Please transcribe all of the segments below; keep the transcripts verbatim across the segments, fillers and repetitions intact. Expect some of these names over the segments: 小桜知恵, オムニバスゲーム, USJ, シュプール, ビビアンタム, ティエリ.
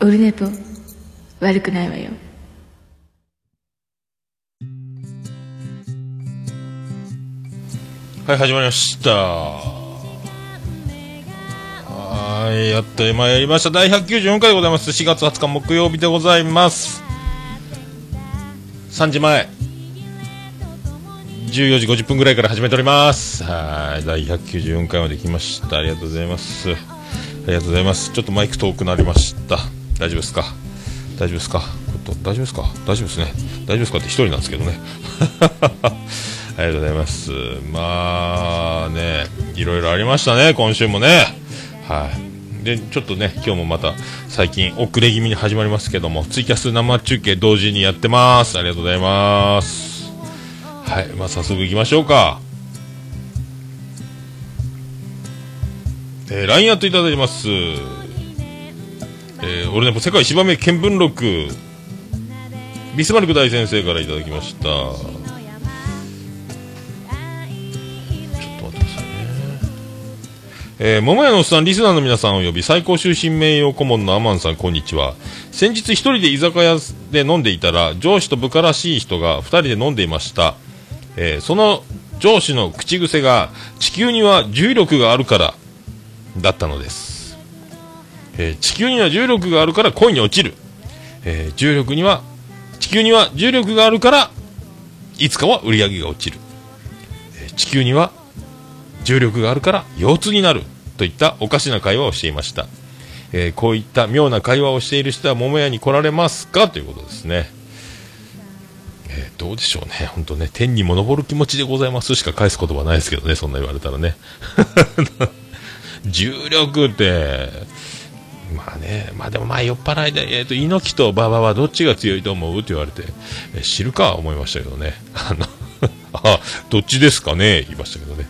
オルネポ悪くないわよ。はい、始まりました。はい、やってまいりました。だいひゃくきゅうじゅうよんかいでございます。しがつはつか木曜日でございます。さんじまえじゅうよじごじゅっぷんぐらいから始めております。はい、だいひゃくきゅうじゅうよんかいまで来ました。ありがとうございます。ありがとうございます。ちょっとマイク遠くなりました。大丈夫ですか？大丈夫ですか？大丈夫ですか？大丈夫ですね。大丈夫ですかって一人なんですけどね。ありがとうございます。まあね、いろいろありましたね、今週もね。はい。で、ちょっとね、今日もまた最近遅れ気味に始まりますけども、ツイキャス生中継同時にやってます。ありがとうございます。はい。まあ早速行きましょうか。えー、ライン アットいただいてます。えー、俺ねもう世界芝目見聞録ビスマルク大先生からいただきました。ちょっと待ってくださいね。えー、桃屋のおっさんリスナーの皆さんを呼び最高終身名誉顧問のアマンさん、こんにちは。先日一人で居酒屋で飲んでいたら上司と部下らしい人が二人で飲んでいました。えー、その上司の口癖が地球には重力があるからだったのです。えー、地球には重力があるから恋に落ちる、えー、重力には地球には重力があるからいつかは売り上げが落ちる、えー、地球には重力があるから腰痛になるといったおかしな会話をしていました。えー、こういった妙な会話をしている人は桃屋に来られますかということですね。えー、どうでしょうね。本当ね、天にも昇る気持ちでございますしか返す言葉ないですけどね、そんな言われたらね。重力ってまあね、まあでもまあ酔っ払いで、えっと、猪木と馬場はどっちが強いと思うって言われて、えー、知るか思いましたけどね。あの、あ、どっちですかね言いましたけどね。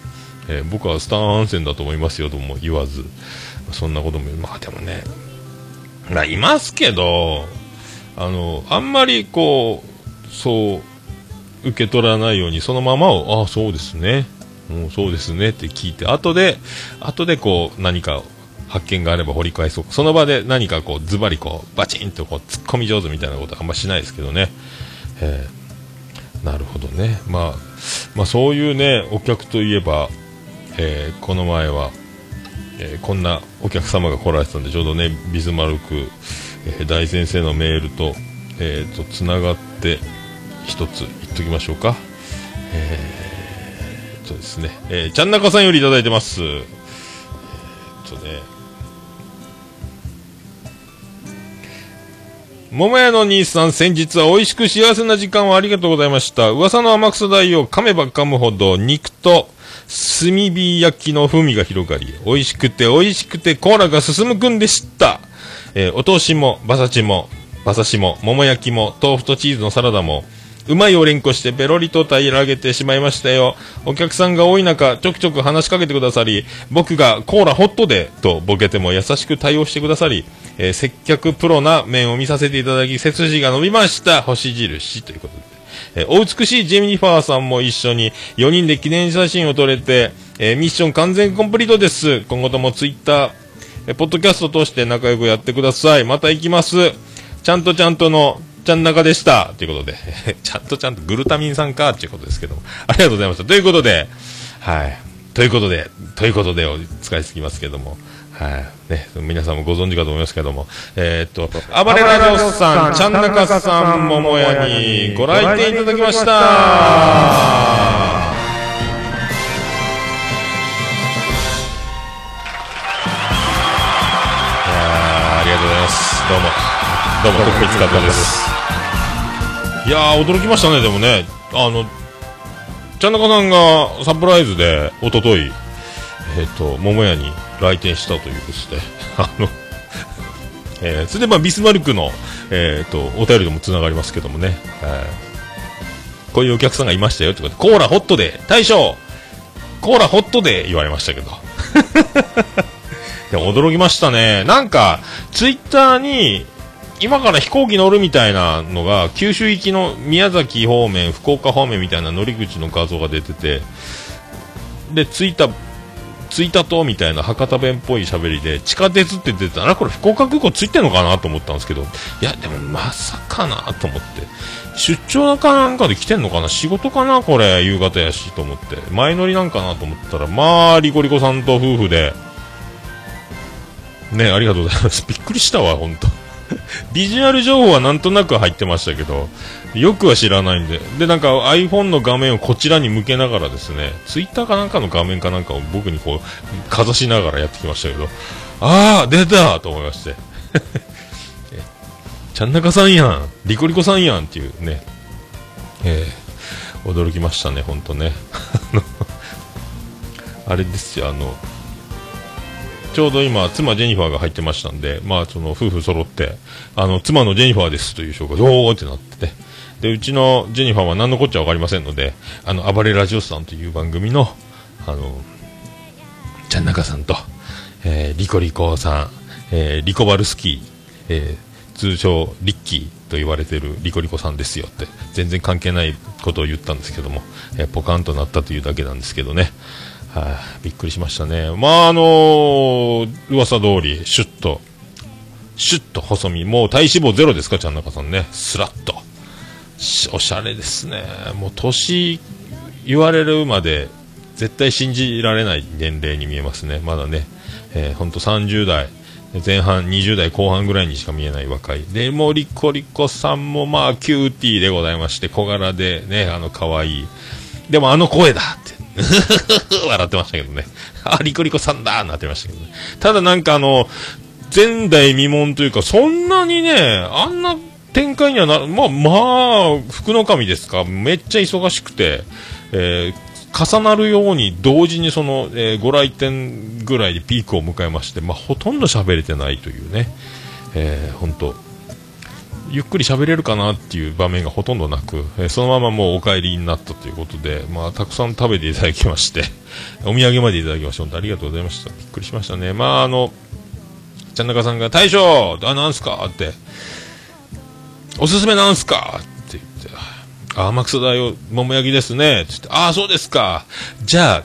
えー、僕はスタン・ハンセンだと思いますよとも言わず、そんなことも、まあでもね、まあいますけど、あの、あんまりこう、そう、受け取らないように、そのままを、ああ、そうですね、もうそうですねって聞いて、後で、後でこう、何かを、発見があれば掘り返そう。その場で何かこうズバリこうバチンとこう突っ込み上手みたいなことはあんましないですけどね。えー、なるほどね。まあまあそういうねお客といえば、えー、この前は、えー、こんなお客様が来られてたんでちょうどねビスマルク、えー、大先生のメールとえー、とつながって一つ言っときましょうか。えー、そうですね。えー、ちゃんなかさんよりいただいてます。えー、っとね。桃屋の兄さん、先日は美味しく幸せな時間をありがとうございました。噂の天草大王、噛めば噛むほど肉と炭火焼きの風味が広がり、美味しくて美味しくてコーラが進むくんでした。えー、お通しも、馬刺しも、馬刺しも、桃焼きも、豆腐とチーズのサラダも、うまいを連呼してペロリと平らげてしまいましたよ。お客さんが多い中、ちょくちょく話しかけてくださり、僕がコーラホットでとボケても優しく対応してくださり、えー、接客プロな面を見させていただき、背筋が伸びました。星印ということで、えー、お美しいジェニファーさんも一緒によにんで記念写真を撮れて、えー、ミッション完全コンプリートです。今後ともツイッター、えー、ポッドキャストとして仲良くやってください。また行きます。ちゃんとちゃんとのちゃん中でしたということでちゃんとちゃんとグルタミンさんかということですけども、ありがとうございましたということで、はい、ということでということでを使いすぎますけども、はいね、皆さんもご存知かと思いますけども、えー、っと暴れラジオさん、ちゃん中さん、桃屋にご来店いただきました。ありがとうございます。どうもどうも特別カットです。いやー驚きましたね。でもね、あのちゃんなかさんがサプライズでおとといえっ、ー、と桃屋に来店したというですねあの、えー、それでまあビスマルクのえっ、ー、とお便りでもつながりますけどもね、えー、こういうお客さんがいましたよってことで、コーラホットで大将コーラホットで言われましたけどでも驚きましたね。なんかツイッターに今から飛行機乗るみたいなのが九州行きの宮崎方面福岡方面みたいな乗り口の画像が出てて、で着いた着いたとみたいな博多弁っぽい喋りで地下鉄って出てたら、これ福岡空港着いてんのかなと思ったんですけど、いやでもまさかなと思って、出張かなんかで来てんのかな、仕事かなこれ、夕方やしと思って、前乗りなんかなと思ったら、まあリコリコさんと夫婦でね、ありがとうございます。びっくりしたわ本当。ビジュアル情報はなんとなく入ってましたけど、よくは知らないんで、でなんか iPhone の画面をこちらに向けながらですね、ツイッターかなんかの画面かなんかを僕にこうかざしながらやってきましたけど、あー出たと思いましてちゃんなかさんやん、リコリコさんやんっていうね、えー、驚きましたねほんとねあれですよ、あのちょうど今妻ジェニファーが入ってましたんで、まあその夫婦揃って、あの妻のジェニファーですという紹介でおーってなってて、でうちのジェニファーは何のこっちゃわかりませんので、あの暴れラジオさんという番組のあのちゃんなかさんと、えー、リコリコさん、えー、リコバルスキー、えー、通称リッキーと言われてるリコリコさんですよって、全然関係ないことを言ったんですけども、えー、ポカンとなったというだけなんですけどね。はあ、びっくりしましたね。まああのー、噂通りシュッとシュッと細身、もう体脂肪ゼロですか、ちゃんなかさんね、スラッとおしゃれですね。もう年言われるまで絶対信じられない年齢に見えますね、まだね、えー、ほんとさんじゅう代前半にじゅう代後半ぐらいにしか見えない若いで、もうリコリコさんもまあキューティーでございまして、小柄でね、あの可愛い、でもあの声だって笑ってましたけどね。あ、リコリコさんだーなってましたけどね。ただなんかあの、前代未聞というか、そんなにね、あんな展開にはな、まあまあ、福の神ですか、めっちゃ忙しくて、えー、重なるように同時にその、えー、ご来店ぐらいでピークを迎えまして、まあほとんど喋れてないというね、えー、ほんと、ゆっくり喋れるかなっていう場面がほとんどなく、えー、そのままもうお帰りになったということで、まあたくさん食べていただきましてお土産までいただきまして本当ありがとうございました。びっくりしましたね。まああのちゃんなかさんが大将あなんすかっておすすめなんすかって言って、あ天草大王桃焼きですねって言って、あそうですか、じゃあ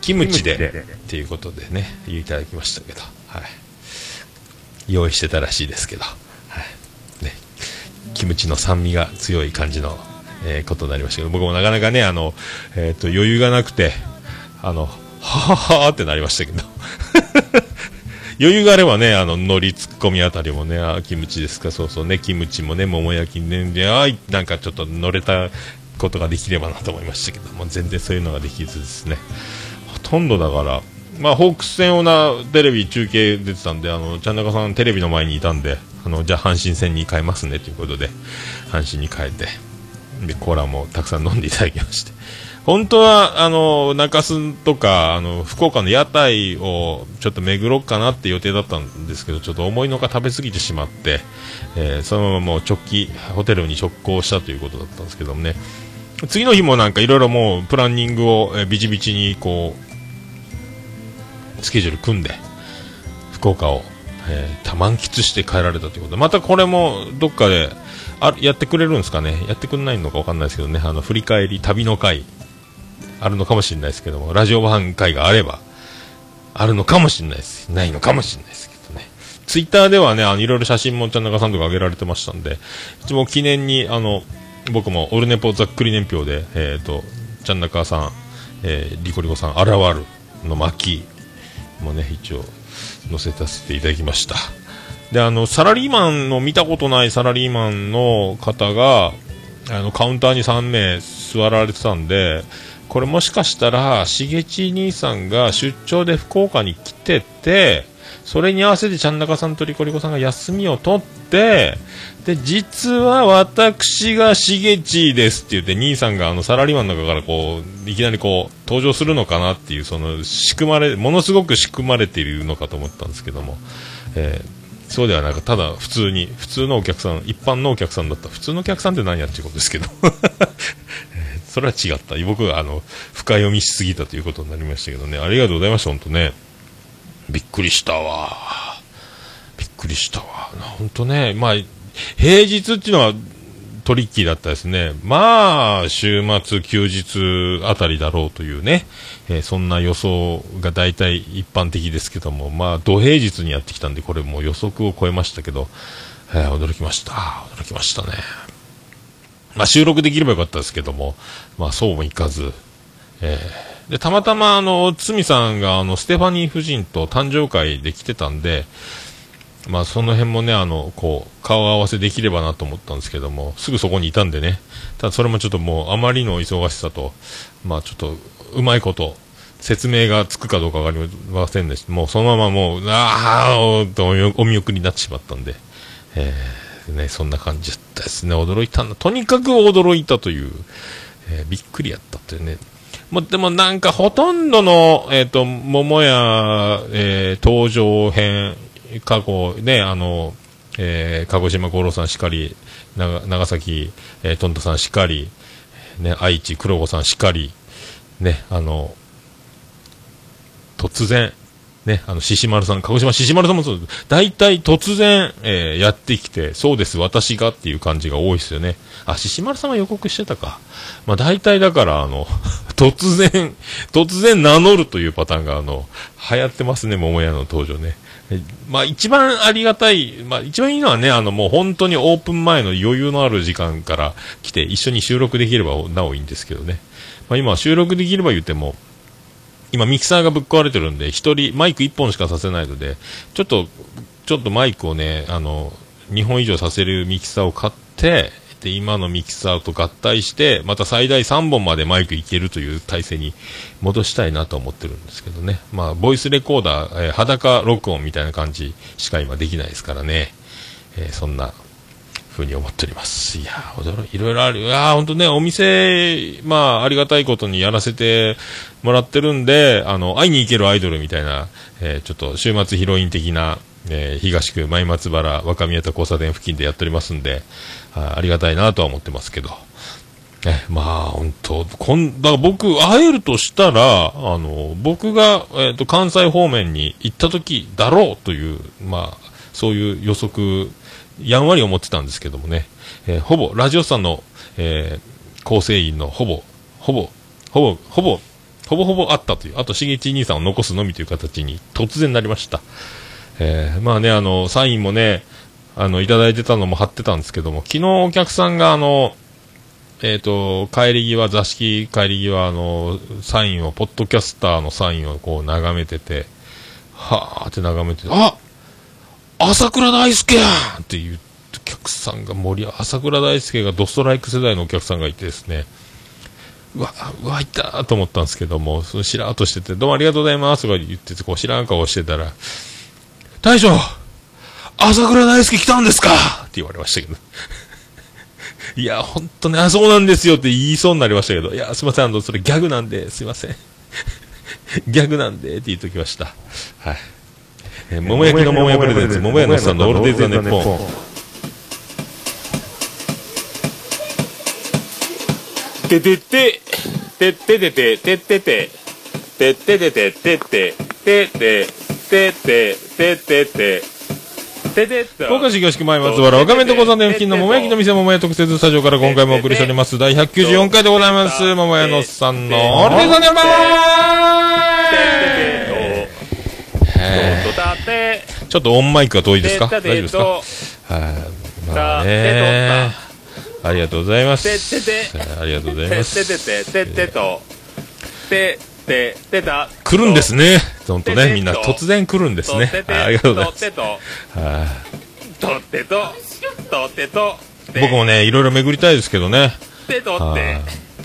キムチでっていうことでねいただきましたけど、はい用意してたらしいですけど。キムチの酸味が強い感じの、えー、ことになりましたけど、僕もなかなかねあの、えー、と余裕がなくてあのはははってなりましたけど余裕があればねあの海苔ツッコミあたりもね、あキムチですか、そうそうねキムチもね桃焼きねで、あなんかちょっと乗れたことができればなと思いましたけども、全然そういうのができずですね、ほとんどだからまあホークス戦をなテレビ中継出てたんで、あのちゃんなかさんテレビの前にいたんで、あのじゃあ阪神戦に変えますねということで阪神に変えて、でコーラもたくさん飲んでいただきまして、本当はあの中洲とかあの福岡の屋台をちょっと巡ろうかなって予定だったんですけど、ちょっと思いのほか食べ過ぎてしまって、えー、そのままもう直帰ホテルに直行したということだったんですけどもね、次の日もなんかいろいろもうプランニングをビチビチにこうスケジュール組んで福岡を、えー、満喫して帰られたということで、またこれもどっかであやってくれるんですかね、やってくれないのかわかんないですけどね、あの振り返り旅の会あるのかもしれないですけども、ラジオ版会があればあるのかもしれないです、ないのかもしれないですけどね、ツイッターではねあのいろいろ写真もちゃんなかさんとか上げられてましたんで、一応記念にあの僕もオルネポざっくり年表で、えー、とちゃんなかさん、えー、リコリコさん現るの巻もね一応載せさせていただきました。であのサラリーマンの見たことないサラリーマンの方があのカウンターにさん名座られてたんで、これもしかしたらしげち兄さんが出張で福岡に来てて、それに合わせてちゃんなかさんとリコリコさんが休みを取って、で実は私がしげちですって言って兄さんがあのサラリーマンの中からこういきなりこう登場するのかなっていう、その仕組まれものすごく仕組まれているのかと思ったんですけども、えー、そうではなくただ普通に普通のお客さん、一般のお客さんだった、普通のお客さんって何やっていうことですけどそれは違った、僕があの深読みしすぎたということになりましたけどね、ありがとうございました本当ね、びっくりしたわびっくりしたわ本当ね。まあ平日っていうのはトリッキーだったですね。まあ、週末、休日あたりだろうというね、えー、そんな予想が大体一般的ですけども、まあ、土平日にやってきたんで、これもう予測を超えましたけど、えー、驚きました。驚きましたね。まあ、収録できればよかったですけども、まあ、そうもいかず、えー、で、たまたま、あの、つみさんが、あの、ステファニー夫人と誕生会で来てたんで、まあその辺もね、あの、こう、顔合わせできればなと思ったんですけども、すぐそこにいたんでね、ただそれもちょっともう、あまりの忙しさと、まあちょっと、うまいこと、説明がつくかどうかわかりませんでした。もうそのままもう、あーとお見送りになってしまったんで、えー、ね、そんな感じだったですね。驚いたんだ。とにかく驚いたという、えー、びっくりやったというね。もうでもなんかほとんどの、えっと、桃屋、えー、登場編、過去ね、あの、えー、鹿児島五郎さんしかり、長, 長崎、えー、トントさんしかり、ね、愛知黒子さんしかり、ね、あの、突然、ね、あの、獅子丸さん、鹿児島獅子丸さんもそうです。大体突然、えー、やってきて、そうです、私がっていう感じが多いですよね。あ、獅子丸さんは予告してたか。まあ大体だから、あの、突然、突然名乗るというパターンが、あの、流行ってますね、桃屋の登場ね。まあ一番ありがたい、まあ一番いいのはね、あのもう本当にオープン前の余裕のある時間から来て一緒に収録できればなおいいんですけどね。まあ今収録できれば言っても、今ミキサーがぶっ壊れてるんで、一人、マイク一本しかさせないので、ちょっと、ちょっとマイクをね、あの、にほん以上させるミキサーを買って、で今のミキサーと合体してまた最大さんぼんまでマイクいけるという体制に戻したいなと思ってるんですけどね。まあボイスレコーダー、えー、裸録音みたいな感じしか今できないですからね、えー、そんな風に思っております。いやー、驚い、いろいろある。いやー、ほんとね、お店、まあありがたいことにやらせてもらってるんで、あの会いに行けるアイドルみたいな、えー、ちょっと週末ヒロイン的な、えー、東区前松原若宮田交差点付近でやっておりますんで、あ, ありがたいなとは思ってますけど、えまあ本当、こんだから僕会えるとしたら、あの僕が、えー、と関西方面に行った時だろうという、まあそういう予測やんわり思ってたんですけどもね、えー、ほぼラジオさんの、えー、構成員のほぼほぼほぼほぼほぼほぼあったという、あとしげち兄さんを残すのみという形に突然なりました。えー、まあね、あのサインもね、あのいただいてたのも貼ってたんですけども、昨日お客さんがあの、えっと帰り際、座敷帰り際、あのサインを、ポッドキャスターのサインをこう眺めてて、はーって眺めてて、あ、朝倉大輔やんっていうお客さんが、森朝倉大輔がドストライク世代のお客さんがいてですね、うわ、うわ、いったーと思ったんですけども、そのしらーっとしてて、どうもありがとうございますとか言ってて、こうしらん顔してたら、大将、朝倉大輔来たんですかって言われましたけど。いや、ほんとね、あ、そうなんですよって言いそうになりましたけど。いや、すいません、あの、それギャグなんで、すいません。ギャグなんでって言っときました。はい。えー、桃焼きの桃屋プレゼンツ、桃屋のおっさんのオールデイズ・ザ・ネッポン。ててて、てててて、ててて、てててて、てて、てて、てて、ててて、福岡市東区前松原若宮と交差点付近の桃焼きの店桃屋特設スタジオから今回もお送りしておりますだいひゃくきゅうじゅうよんかいでございます。桃屋のおっさんのオールデイズ・ザ・ネッポン。ちょっとオンマイクが遠いですか、大丈夫ですか。まあね、ありがとうございます、ありがとうございます。来るんですね、ほんとね、みんな突然来るんですね。ありがとうございます。僕もね、いろいろ巡りたいですけどね、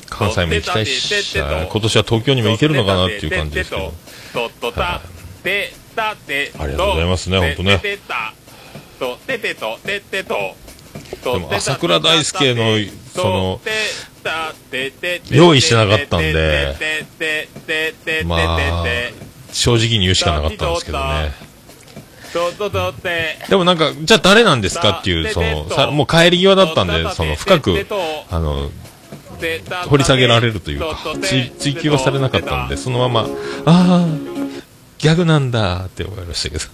関西も行きたいし、今年は東京にも行けるのかなっていう感じですけど、ありがとうございますね、ほんとね。でも朝倉大輔のその用意してなかったんで、まあ正直に言うしかなかったんですけどね。でもなんか、じゃあ誰なんですかっていう、そのさ、もう帰り際だったんで、その深くあの掘り下げられるというか、追求はされなかったんで、そのまま、ああギャグなんだって思いましたけど。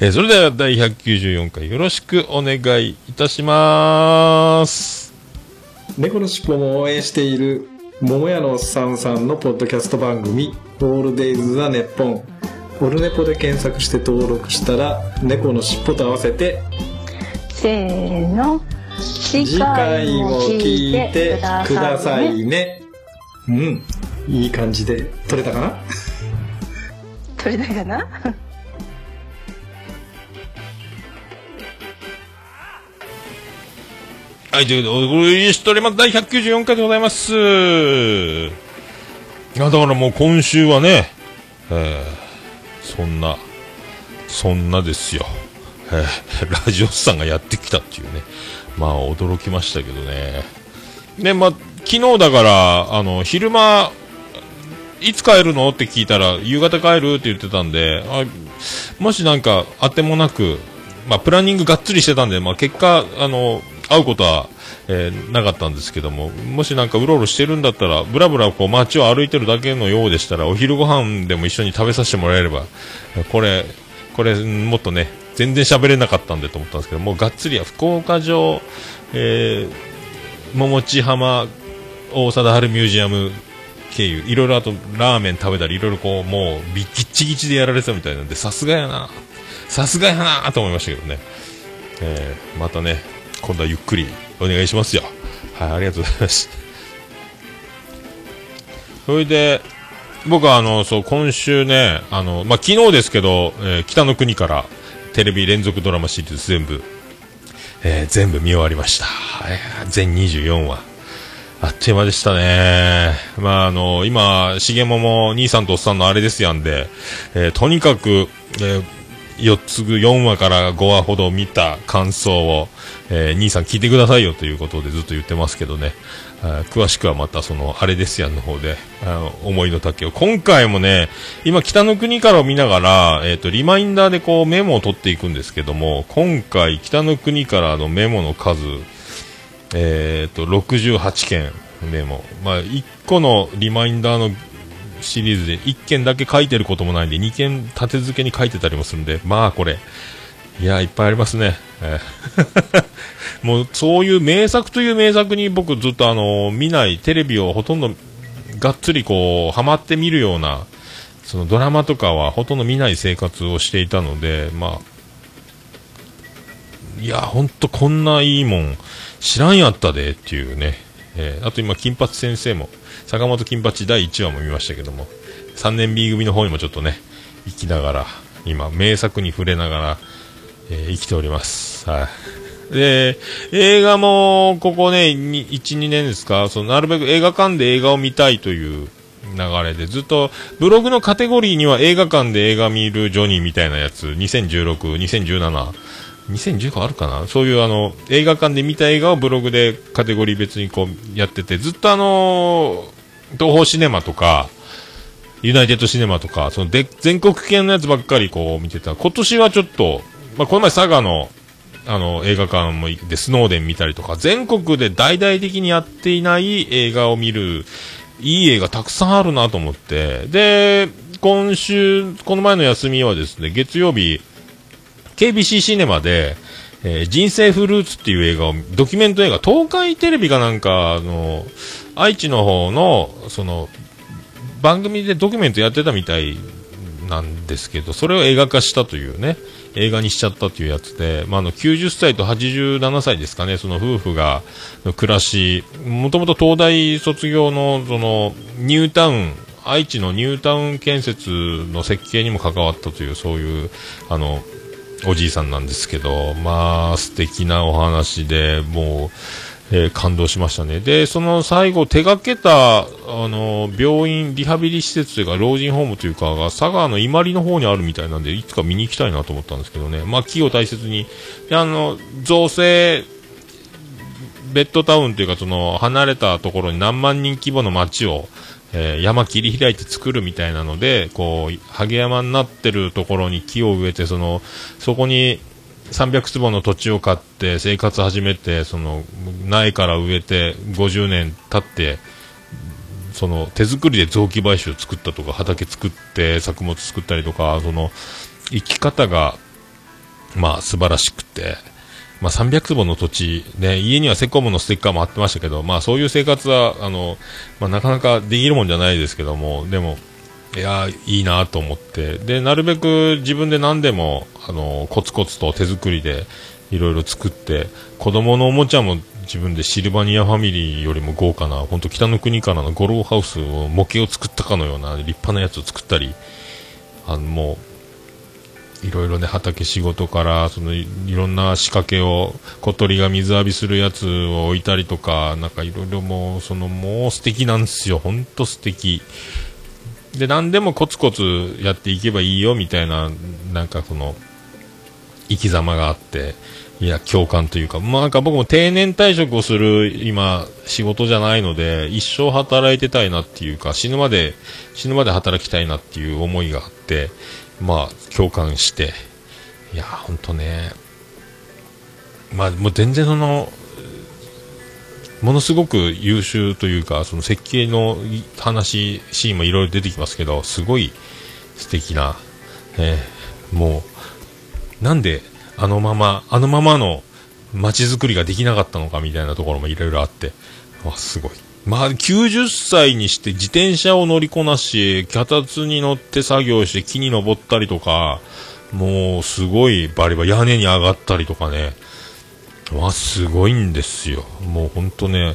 えー、それでは第ひゃくきゅうじゅうよんかいよろしくお願いいたします。猫のしっぽも応援している桃屋のおっさんさんのポッドキャスト番組オールデイズ・ザ・ネッポンオルネポで検索して登録したら猫のしっぽと合わせてせーの次回も聞いてくださいね。うん、いい感じで撮れたかな撮れたかなはい、ということで、お許しとります。第ひゃくきゅうじゅうよんかいでございます。いや、だからもう今週はね、えー、そんな、そんなですよ。えー、ラジオさんがやってきたっていうね。まあ、驚きましたけどね。で、まあ、昨日だから、あの、昼間、いつ帰るのって聞いたら、夕方帰るって言ってたんで、あ、もしなんか、あてもなく、まあ、プランニングがっつりしてたんで、まあ、結果、あの、会うことは、えー、なかったんですけども、もしなんかうろうろしてるんだったら、ぶらぶらこう街を歩いてるだけのようでしたら、お昼ご飯でも一緒に食べさせてもらえれば、これ、これ、もっとね、全然喋れなかったんでと思ったんですけど、もうがっつりは福岡城、えー、桃地浜、大貞治ミュージアム経由、いろいろあとラーメン食べたり、いろいろこう、もう、ギッチギチでやられてたみたいなんで、さすがやな、さすがやなと思いましたけどね、えー、またね、今度はゆっくりお願いしますよ。はい、ありがとうございます。それで、僕はあの、そう、今週ね、あの、まあ、昨日ですけど、えー、北の国からテレビ連続ドラマシリーズ全部、えー、全部見終わりました。えー、全にじゅうよんわ。あっという間でしたね。まあ、あの、今、しげもも兄さんとおっさんのあれですやんで、えー、とにかく、えーよっつよんわからごわほど見た感想を、えー、兄さん聞いてくださいよということでずっと言ってますけどね、あ詳しくはまたそのあれですやんの方であの思いの丈を今回もね今北の国からを見ながら、えー、とリマインダーでこうメモを取っていくんですけども今回北の国からのメモの数、えー、とろくじゅうはちけんメモ、まあ、いっこのリマインダーのシリーズでいっけんだけ書いてることもないんでにけん立て付けに書いてたりもするんでまあこれいやいっぱいありますね、えー、もうそういう名作という名作に僕ずっとあの見ないテレビをほとんどがっつりこうハマって見るようなそのドラマとかはほとんど見ない生活をしていたのでまあいやほんとこんないいもん知らんやったでっていうね、えー、あと今金八先生も坂本金八だいいちわも見ましたけどもさんねん B 組の方にもちょっとね生きながら今名作に触れながら、えー、生きております、はい、で映画もここね いち、にねんですかそのなるべく映画館で映画を見たいという流れでずっとブログのカテゴリーには映画館で映画見るジョニーみたいなやつにせんじゅうろく、にせんじゅうなな、にせんじゅうはちあるかなそういうあの映画館で見た映画をブログでカテゴリー別にこうやっててずっとあのー東宝シネマとかユナイテッドシネマとかそので全国系のやつばっかりこう見てた今年はちょっと、まあ、この前佐賀の、あの映画館もでスノーデン見たりとか全国で大々的にやっていない映画を見るいい映画たくさんあるなと思ってで今週この前の休みはですね月曜日 ケービーシー シネマで、えー、人生フルーツっていう映画をドキュメント映画東海テレビがなんかあの愛知の方のその番組でドキュメントやってたみたいなんですけどそれを映画化したというね映画にしちゃったというやつで、まあ、あのきゅうじゅっさいとはちじゅうななさいですかねその夫婦がの暮らしもともと東大卒業のそのニュータウン愛知のニュータウン建設の設計にも関わったというそういうあのおじいさんなんですけどまあ素敵なお話でもうえー、感動しましたね。で、その最後手掛けたあの病院リハビリ施設というか老人ホームというかが佐賀の伊万里の方にあるみたいなんでいつか見に行きたいなと思ったんですけどね。まあ木を大切にであの造成ベッドタウンというかその離れたところに何万人規模の町を、えー、山切り開いて作るみたいなのでこうハゲ山になってるところに木を植えてそのそこにさんびゃくつぼの土地を買って生活始めてその苗から植えてごじゅうねん経ってその手作りで雑木林を作ったとか畑作って作物作ったりとかその生き方がまあ素晴らしくて、まあ、さんびゃくつぼの土地、ね、家にはセコムのステッカーも貼ってましたけど、まあ、そういう生活はあの、まあ、なかなかできるもんじゃないですけども、でもいやいいなと思って、でなるべく自分で何でもあのコツコツと手作りでいろいろ作って、子供のおもちゃも自分でシルバニアファミリーよりも豪華な、本当北の国からのゴローハウスを模型を作ったかのような立派なやつを作ったり、あのもういろいろね、畑仕事からそのいろんな仕掛けを、小鳥が水浴びするやつを置いたりとか、なんかいろいろもうそのもう素敵なんですよ、本当素敵で、何でもコツコツやっていけばいいよみたいな、なんかその生き様があって、いや共感というか、まあ、なんか僕も定年退職をする今仕事じゃないので、一生働いてたいなっていうか、死ぬまで死ぬまで働きたいなっていう思いがあって、まあ共感して、いや本当ね、まあもう全然そのものすごく優秀というか、その設計の話シーンもいろいろ出てきますけど、すごい素敵な、えー、もうなんであのままあのままの街づくりができなかったのかみたいなところもいろいろあって、あすごい、まあ、きゅうじゅっさいにして自転車を乗りこなし、脚立に乗って作業して木に登ったりとか、もうすごいバリバリ屋根に上がったりとかね、まあ、すごいんですよ。もう本当ね、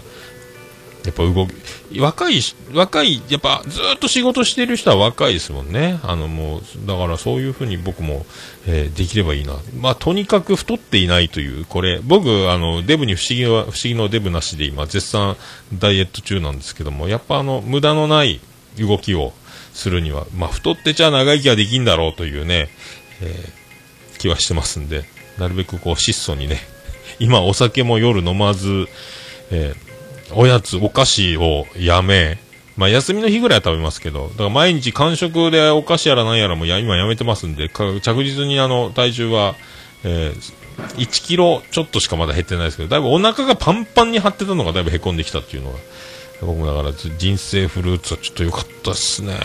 やっぱ動き、若い、若い、やっぱずっと仕事してる人は若いですもんね。あのもう、だからそういう風に僕も、えー、できればいいな。まあ、とにかく太っていないという、これ、僕、あの、デブに不思議は、不思議のデブなしで今、絶賛ダイエット中なんですけども、やっぱあの、無駄のない動きをするには、まあ、太ってちゃ長生きはできんだろうというね、えー、気はしてますんで、なるべくこう、質素にね、今お酒も夜飲まず、えー、おやつお菓子をやめ、まあ、休みの日ぐらいは食べますけど、だから毎日間食でお菓子やらなんやらもや今やめてますんで、着実にあの体重は、えー、いちキロちょっとしかまだ減ってないですけど、だいぶお腹がパンパンに張ってたのがだいぶへこんできたっていうのが、僕もだから人生フルーツはちょっと良かったですね。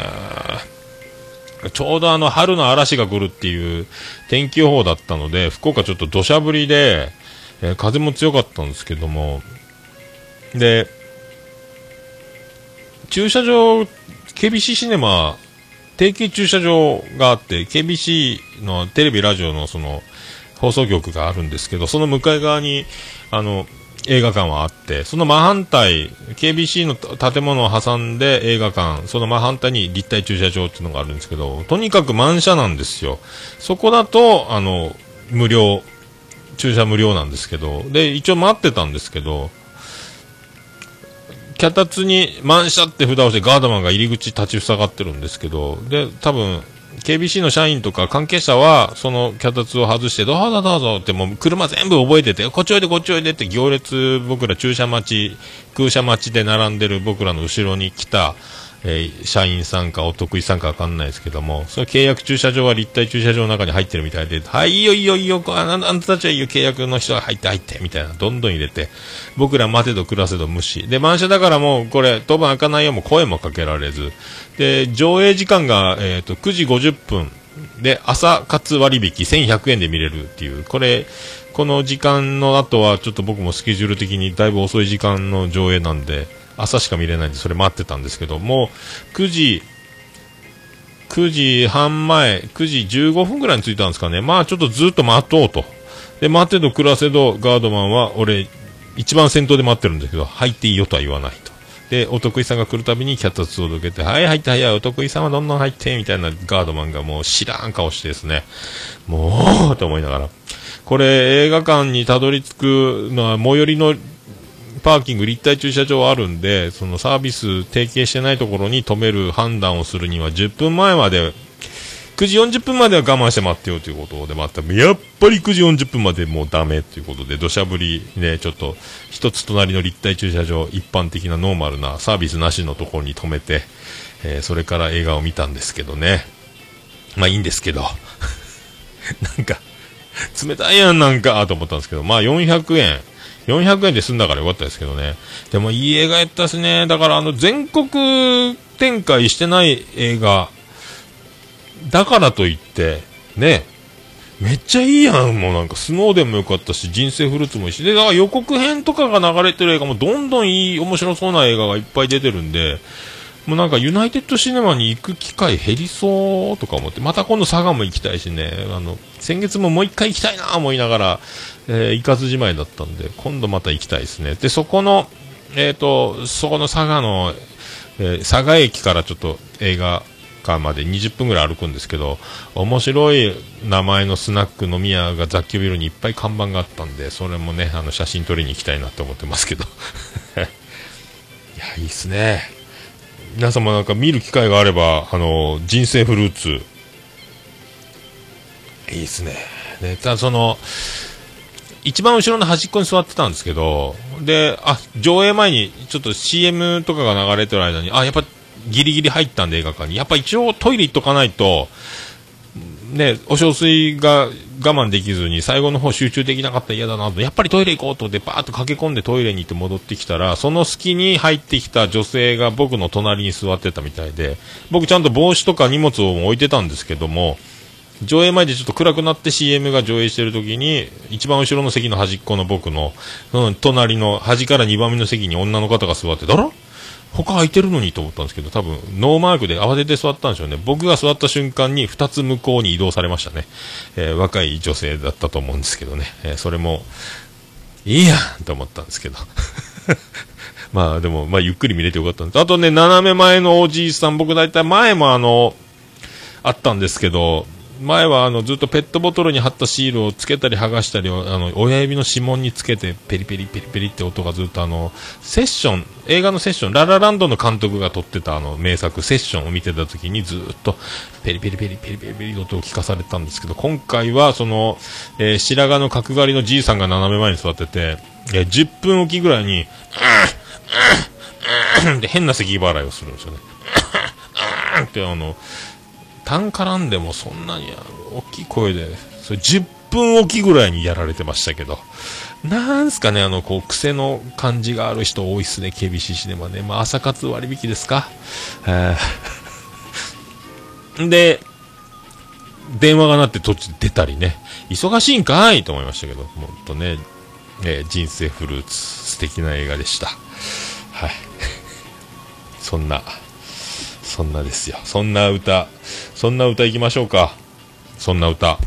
ちょうどあの春の嵐が来るっていう天気予報だったので、福岡ちょっと土砂降りで、えー、風も強かったんですけども、で駐車場 ケービーシー シネマ定期駐車場があって、 ケービーシー のテレビラジオのその放送局があるんですけど、その向かい側にあの映画館はあって、その真反対 ケービーシー の建物を挟んで映画館、その真反対に立体駐車場っていうのがあるんですけど、とにかく満車なんですよ。そこだとあの無料駐車無料なんですけど、で一応待ってたんですけど、脚立に満車って札をしてガードマンが入り口立ち塞がってるんですけど、で多分 ケービーシー の社員とか関係者はその脚立を外して、どうぞどうぞって、もう車全部覚えてて、こっちおいでこっちおいでって行列、僕ら駐車待ち空車待ちで並んでる僕らの後ろに来た、えー、社員さんかお得意さんか分かんないですけども、その契約駐車場は立体駐車場の中に入ってるみたいで、はい、いいよいいよいいよ、あんたたちはいいよ、契約の人は入って入ってみたいな、どんどん入れて、僕ら待てど暮らせど無視で、満車だからもうこれ当番開かないよ、もう声もかけられずで、上映時間が、えー、とくじごじゅっぷんで朝活割引せんひゃくえんで見れるっていう、これこの時間の後はちょっと僕もスケジュール的にだいぶ遅い時間の上映なんで、朝しか見れないんでそれ待ってたんですけども、くじはんまえくじじゅうごふんぐらいに着いたんですかね。まあちょっとずっと待とうと、で待てど暮らせどガードマンは俺一番先頭で待ってるんですけど、入っていいよとは言わないと、でお得意さんが来るたびに脚立をどけて、はい入ってはいお得意さんはどんどん入ってみたいな、ガードマンがもう知らん顔してですね、もうと思いながら、これ映画館にたどり着くのは最寄りのパーキング立体駐車場あるんで、そのサービス提携してないところに止める判断をするにはじゅっぷんまえまで、くじよんじゅっぷんまでは我慢して待ってよということで待ったら、やっぱりくじよんじゅっぷんまでもうダメということで、土砂降りね、ちょっと一つ隣の立体駐車場、一般的なノーマルなサービスなしのところに止めて、えー、それから映画を見たんですけどね、まあいいんですけどなんか冷たいやんなんかと思ったんですけど、まあよんひゃくえんよんひゃくえんで済んだからよかったですけどね。でもいい映画やったですね。だからあの全国展開してない映画だからといってね、めっちゃいいやん。もうなんかスノーデンも良かったし、人生フルーツもいいし、でだから予告編とかが流れてる映画もどんどんいい面白そうな映画がいっぱい出てるんで、もうなんかユナイテッドシネマに行く機会減りそうとか思って、また今度佐賀も行きたいしね、あの先月ももう一回行きたいな思いながら、えー、行かずじまいだったんで、今度また行きたいですね。でそこのえーとそこの佐賀の、えー、佐賀駅からちょっと映画までにじゅっぷんぐらい歩くんですけど、面白い名前のスナック飲み屋が雑居ビルにいっぱい看板があったんで、それもねあの写真撮りに行きたいなと思ってますけどいやいいっすね。皆様なんか見る機会があれば、あの人生フルーツいいっすね。でただその一番後ろの端っこに座ってたんですけど、であ上映前にちょっと シーエム とかが流れてる間に、あやっぱギリギリ入ったんで映画館に、やっぱ一応トイレ行っとかないとね、お小水が我慢できずに最後の方集中できなかったら嫌だなと、やっぱりトイレ行こうとでバーッと駆け込んでトイレに行って戻ってきたら、その隙に入ってきた女性が僕の隣に座ってたみたいで、僕ちゃんと帽子とか荷物を置いてたんですけども、上映前でちょっと暗くなって シーエム が上映してる時に一番後ろの席の端っこの僕の、うん、隣の端からにばんめの席に女の方が座って、だろ他空いてるのにと思ったんですけど、多分ノーマークで慌てて座ったんでしょうね。僕が座った瞬間にふたつ向こうに移動されましたね、えー、若い女性だったと思うんですけどね、えー、それもいいやんと思ったんですけどまあでも、まあ、ゆっくり見れてよかったんです。あとね斜め前のおじいさん、僕だいたい前もあのあったんですけど、前はあのずっとペットボトルに貼ったシールをつけたり剥がしたり、あの親指の指紋につけてペリペリペリペリって音がずっと、あのセッション、映画のセッション、ララランドの監督が撮ってたあの名作セッションを見てた時にずっとペリペリペリペリペリペリの音を聞かされたんですけど、今回はその、えー、白髪の角刈りのじいさんが斜め前に座ってて、えー、じゅっぷんおきぐらいにで変な咳払いをするんですよねってあの単絡んでもそんなに大きい声で、それじゅっぷんおきぐらいにやられてましたけど、なんすかね、あのこう癖の感じがある人多いっすね、ケービーシー シネマね。まあ朝活割引ですか、えー、で電話が鳴って途中出たりね、忙しいんかいと思いましたけど、ほんとね、えー、人生フルーツ素敵な映画でした。はいそんなそんなですよ。そんな歌、そんな歌いきましょうか。そんな歌。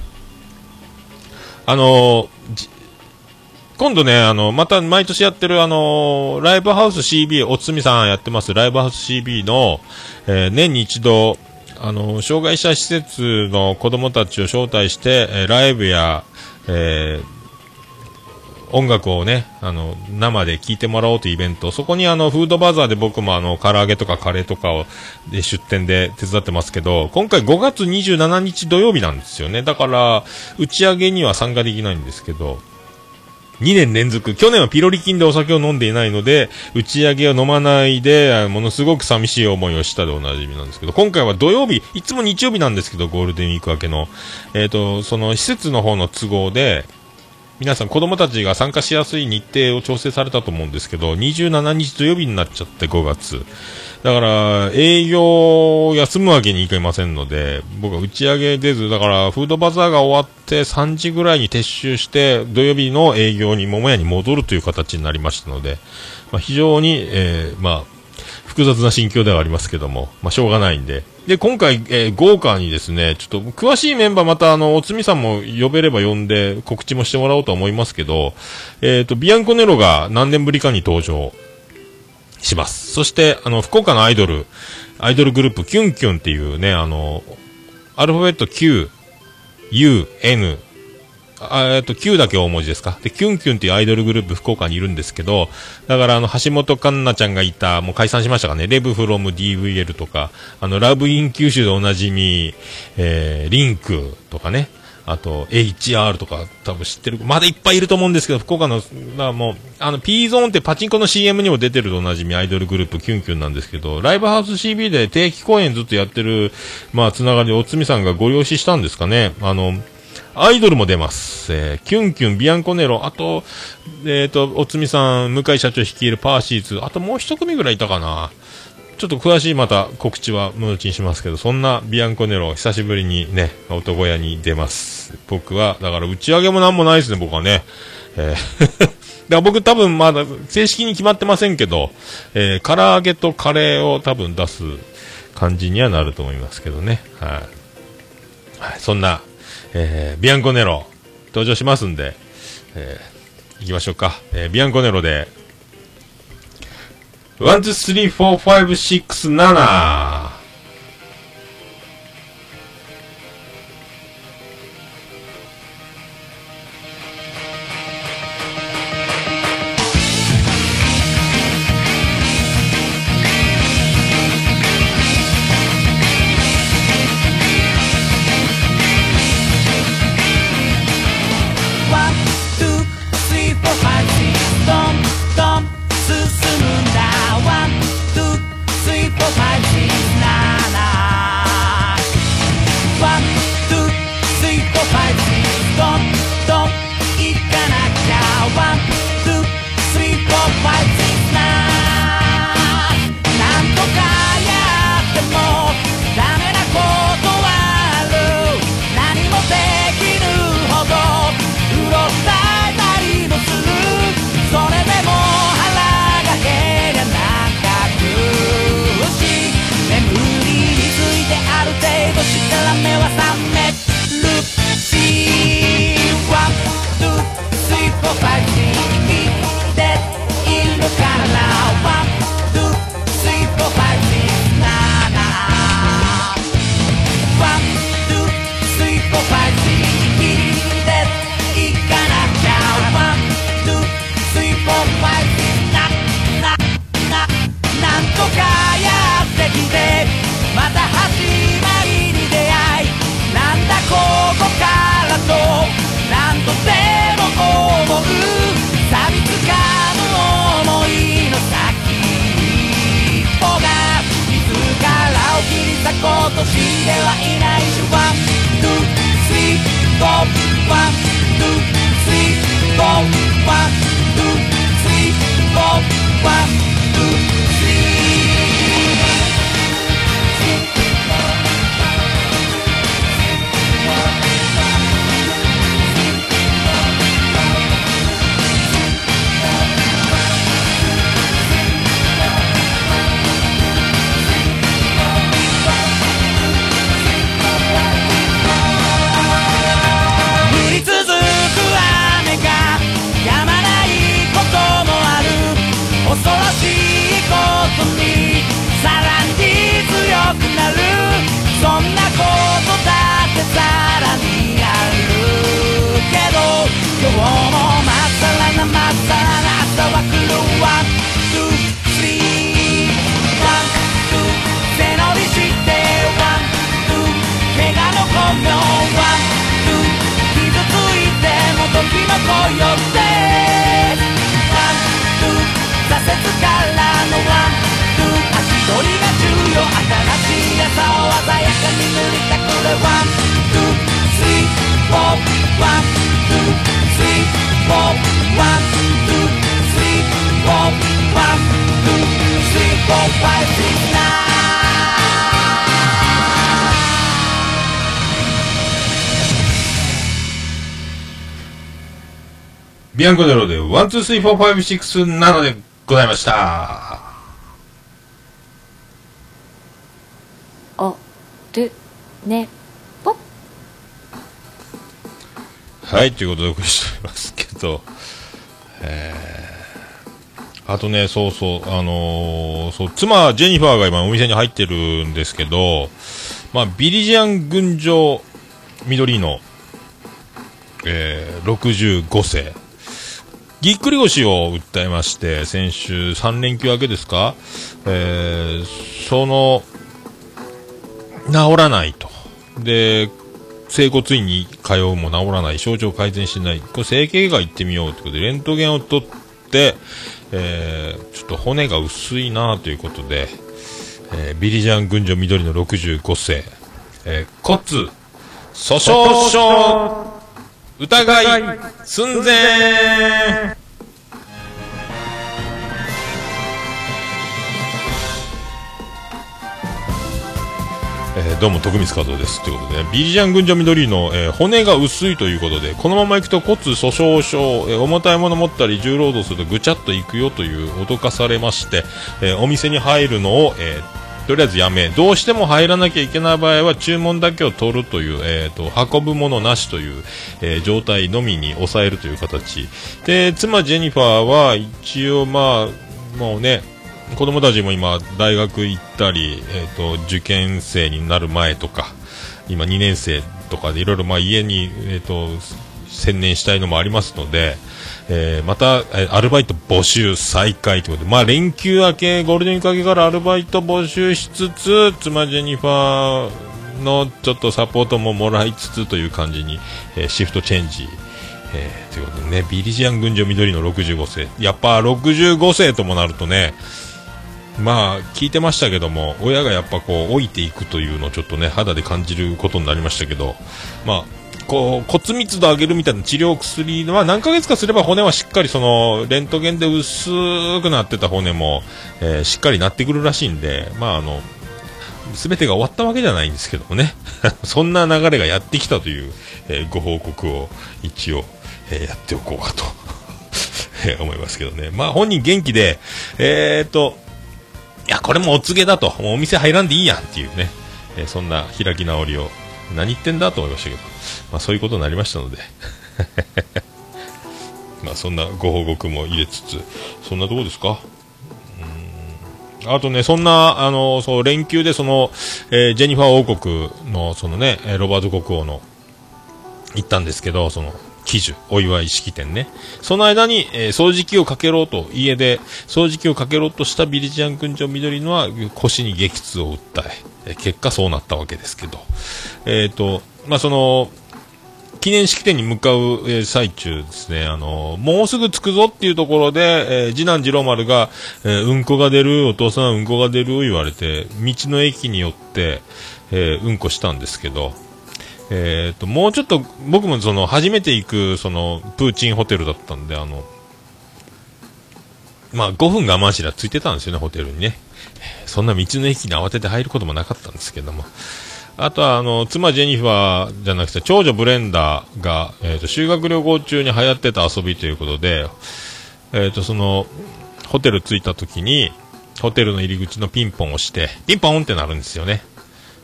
あのー、今度ね、あの、また毎年やってる、あのー、ライブハウス シービー、おつみさんやってます、ライブハウス シービー の、えー、年に一度、あのー、障害者施設の子供たちを招待して、えー、ライブや、えー音楽をね、あの、生で聴いてもらおうというイベント。そこにあの、フードバザーで僕もあの、唐揚げとかカレーとかを、で、出店で手伝ってますけど、今回ごがつにじゅうしちにち土曜日なんですよね。だから、打ち上げには参加できないんですけど、にねん連続、去年はピロリ菌でお酒を飲んでいないので、打ち上げを飲まないで、ものすごく寂しい思いをしたでおなじみなんですけど、今回は土曜日、いつも日曜日なんですけど、ゴールデンウィーク明けの、えっと、その施設の方の都合で、皆さん子供たちが参加しやすい日程を調整されたと思うんですけど、にじゅうしちにち土曜日になっちゃってごがつだから営業を休むわけにいかませんので、僕は打ち上げ出ず、だからフードバザーが終わってさんじぐらいに撤収して土曜日の営業に桃屋に戻るという形になりましたので、まあ、非常に、えー、まあ複雑な心境ではありますけども、まあしょうがないんで、で今回、えー、豪華にですね、ちょっと詳しいメンバーまたあのおつみさんも呼べれば呼んで告知もしてもらおうと思いますけど、えっとビアンコネロが何年ぶりかに登場します。そしてあの福岡のアイドルアイドルグループキュンキュンっていうね、あのアルファベット キュー ユー エヌ えっと Q だけ大文字ですか。でキュンキュンっていうアイドルグループ福岡にいるんですけど、だからあの橋本環奈ちゃんがいた、もう解散しましたかね、レブフロム ディーブイエル とか、あのラブイン九州でおなじみ、えー、リンクとかね、あと エイチアール とか多分知ってる、まだいっぱいいると思うんですけど、福岡のだもうあの P ゾーンってパチンコの シーエム にも出てるとおなじみアイドルグループキュンキュンなんですけど、ライブハウス シービー で定期公演ずっとやってる、まあつながりでおつみさんがご了承したんですかね、あのアイドルも出ます、えー、キュンキュン、ビアンコネロ、あと、えっと、おつみさん、向井社長率いるパーシーズ、あともう一組ぐらいいたかな、ちょっと詳しいまた告知は後にしますけど、そんなビアンコネロ久しぶりにね男屋に出ます。僕はだから打ち上げもなんもないですね、僕はね、えー、だから僕多分まだ正式に決まってませんけど、えー、唐揚げとカレーを多分出す感じにはなると思いますけどね、はい、はい、そんな、えー、ビアンコネロ登場しますんで、えー、いきましょうか、えー、ビアンコネロでワンツースリーフォーファイブシックスセブン。ビアンコネロでワンツースリーフォーファイブシックスセブンでございました。おるねぽ、はい、ということでお送りしておりますけど、えー、あとね、そうそうあのー、そう妻ジェニファーが今お店に入ってるんですけど、まあ、ビリジアン群青緑のえー、ろくじゅうごせいぎっくり腰を訴えまして、先週さんれんきゅう明けですか、えー、その治らないと、で整骨院に通うも治らない、症状改善しない、これ整形外行ってみようということでレントゲンを取って、えー、ちょっと骨が薄いなということで、えー、ビリジャン群青緑のろくじゅうごせい、えー、骨粗しょう症疑い寸前。どうも徳光和夫ですということで、ね、ビリジャン群青緑の、えー、骨が薄いということで、このままいくと骨粗鬆症、えー、重たいもの持ったり重労働するとぐちゃっといくよという脅かされまして、えー、お店に入るのを、えーとりあえずやめ、どうしても入らなきゃいけない場合は注文だけを取るという、えー、と運ぶものなしという、えー、状態のみに抑えるという形で、妻ジェニファーは一応、まあ、もうね、子供たちも今大学行ったり、えー、と受験生になる前とか今にねん生とかでいろいろ家に、えー、と専念したいのもありますので、えー、またアルバイト募集再開ということで、まあ、連休明けゴールデンウィーク明けからアルバイト募集しつつ、妻ジェニファーのちょっとサポートももらいつつという感じに、えー、シフトチェンジ、えー、ということでね、ビリジアン群青緑のろくじゅうごせい、やっぱろくじゅうごせいともなるとね、まあ聞いてましたけども、親がやっぱこう老いていくというのをちょっとね肌で感じることになりましたけど、まあこう骨密度上げるみたいな治療薬は何ヶ月かすれば骨はしっかり、そのレントゲンで薄くなってた骨も、えー、しっかりなってくるらしいんで、まああの全てが終わったわけじゃないんですけどもねそんな流れがやってきたという、えー、ご報告を一応、えー、やっておこうかと思いますけどね。まあ本人元気で、えーといやこれもお告げだと、もうお店入らんでいいやんっていうね、えー、そんな開き直りを、何言ってんだと思いましたけど、まあ、そういうことになりましたのでまあそんなご報告も入れつつ、そんなとこですか。うーん、あとね、そんなあのそう連休でその、えー、ジェニファー王国のそのねロバート国王の行ったんですけど、その喜寿お祝い式典ね、その間に、えー、掃除機をかけろと、家で掃除機をかけろとしたビリジアン群青緑のは腰に激痛を訴え、えー、結果そうなったわけですけど、えーとまあ、その記念式典に向かう、えー、最中ですね、あのー、もうすぐ着くぞっていうところで、えー、次男次郎丸が、えー、うんこが出る、お父さんうんこが出る言われて、道の駅に寄って、えー、うんこしたんですけど、えーと、もうちょっと僕もその初めて行くそのプーチンホテルだったんで、あの、まあ、ごふん我慢しらついてたんですよね、ホテルにね。そんな道の駅に慌てて入ることもなかったんですけども、あとはあの妻ジェニファーじゃなくて長女ブレンダーが、えーと、修学旅行中に流行ってた遊びということで、えーと、そのホテル着いた時にホテルの入り口のピンポンをして、ピンポンってなるんですよね。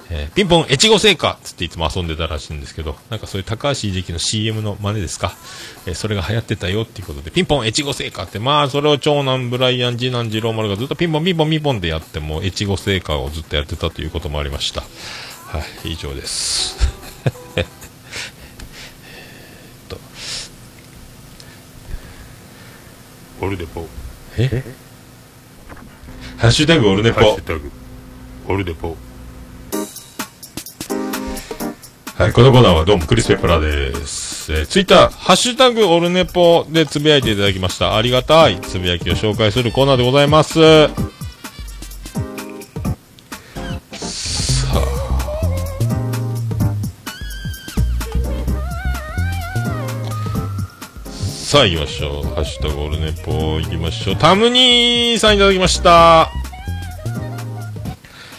えー、ピンポン越後製菓つっていつも遊んでたらしいんですけど、なんかそういう高橋英樹の シーエム の真似ですか、えー、それが流行ってたよっていうことで、ピンポン越後製菓って、まあそれを長男ブライアン、次男次郎丸がずっとピンポンピンポンピンポンでやって、もう越後製菓をずっとやってたということもありました。はい、以上ですえっとオルデポ、えハッシュタグオルデポ、ハッシュタグオルデポ。はい、このコーナーはどうもクリス・ペプラーです、えー、ツイッターハッシュタグオルネポでつぶやいていただきました。ありがたいつぶやきを紹介するコーナーでございます。さあさあ行きましょう。ハッシュタグオルネポ行きましょう。タムニーさんいただきました。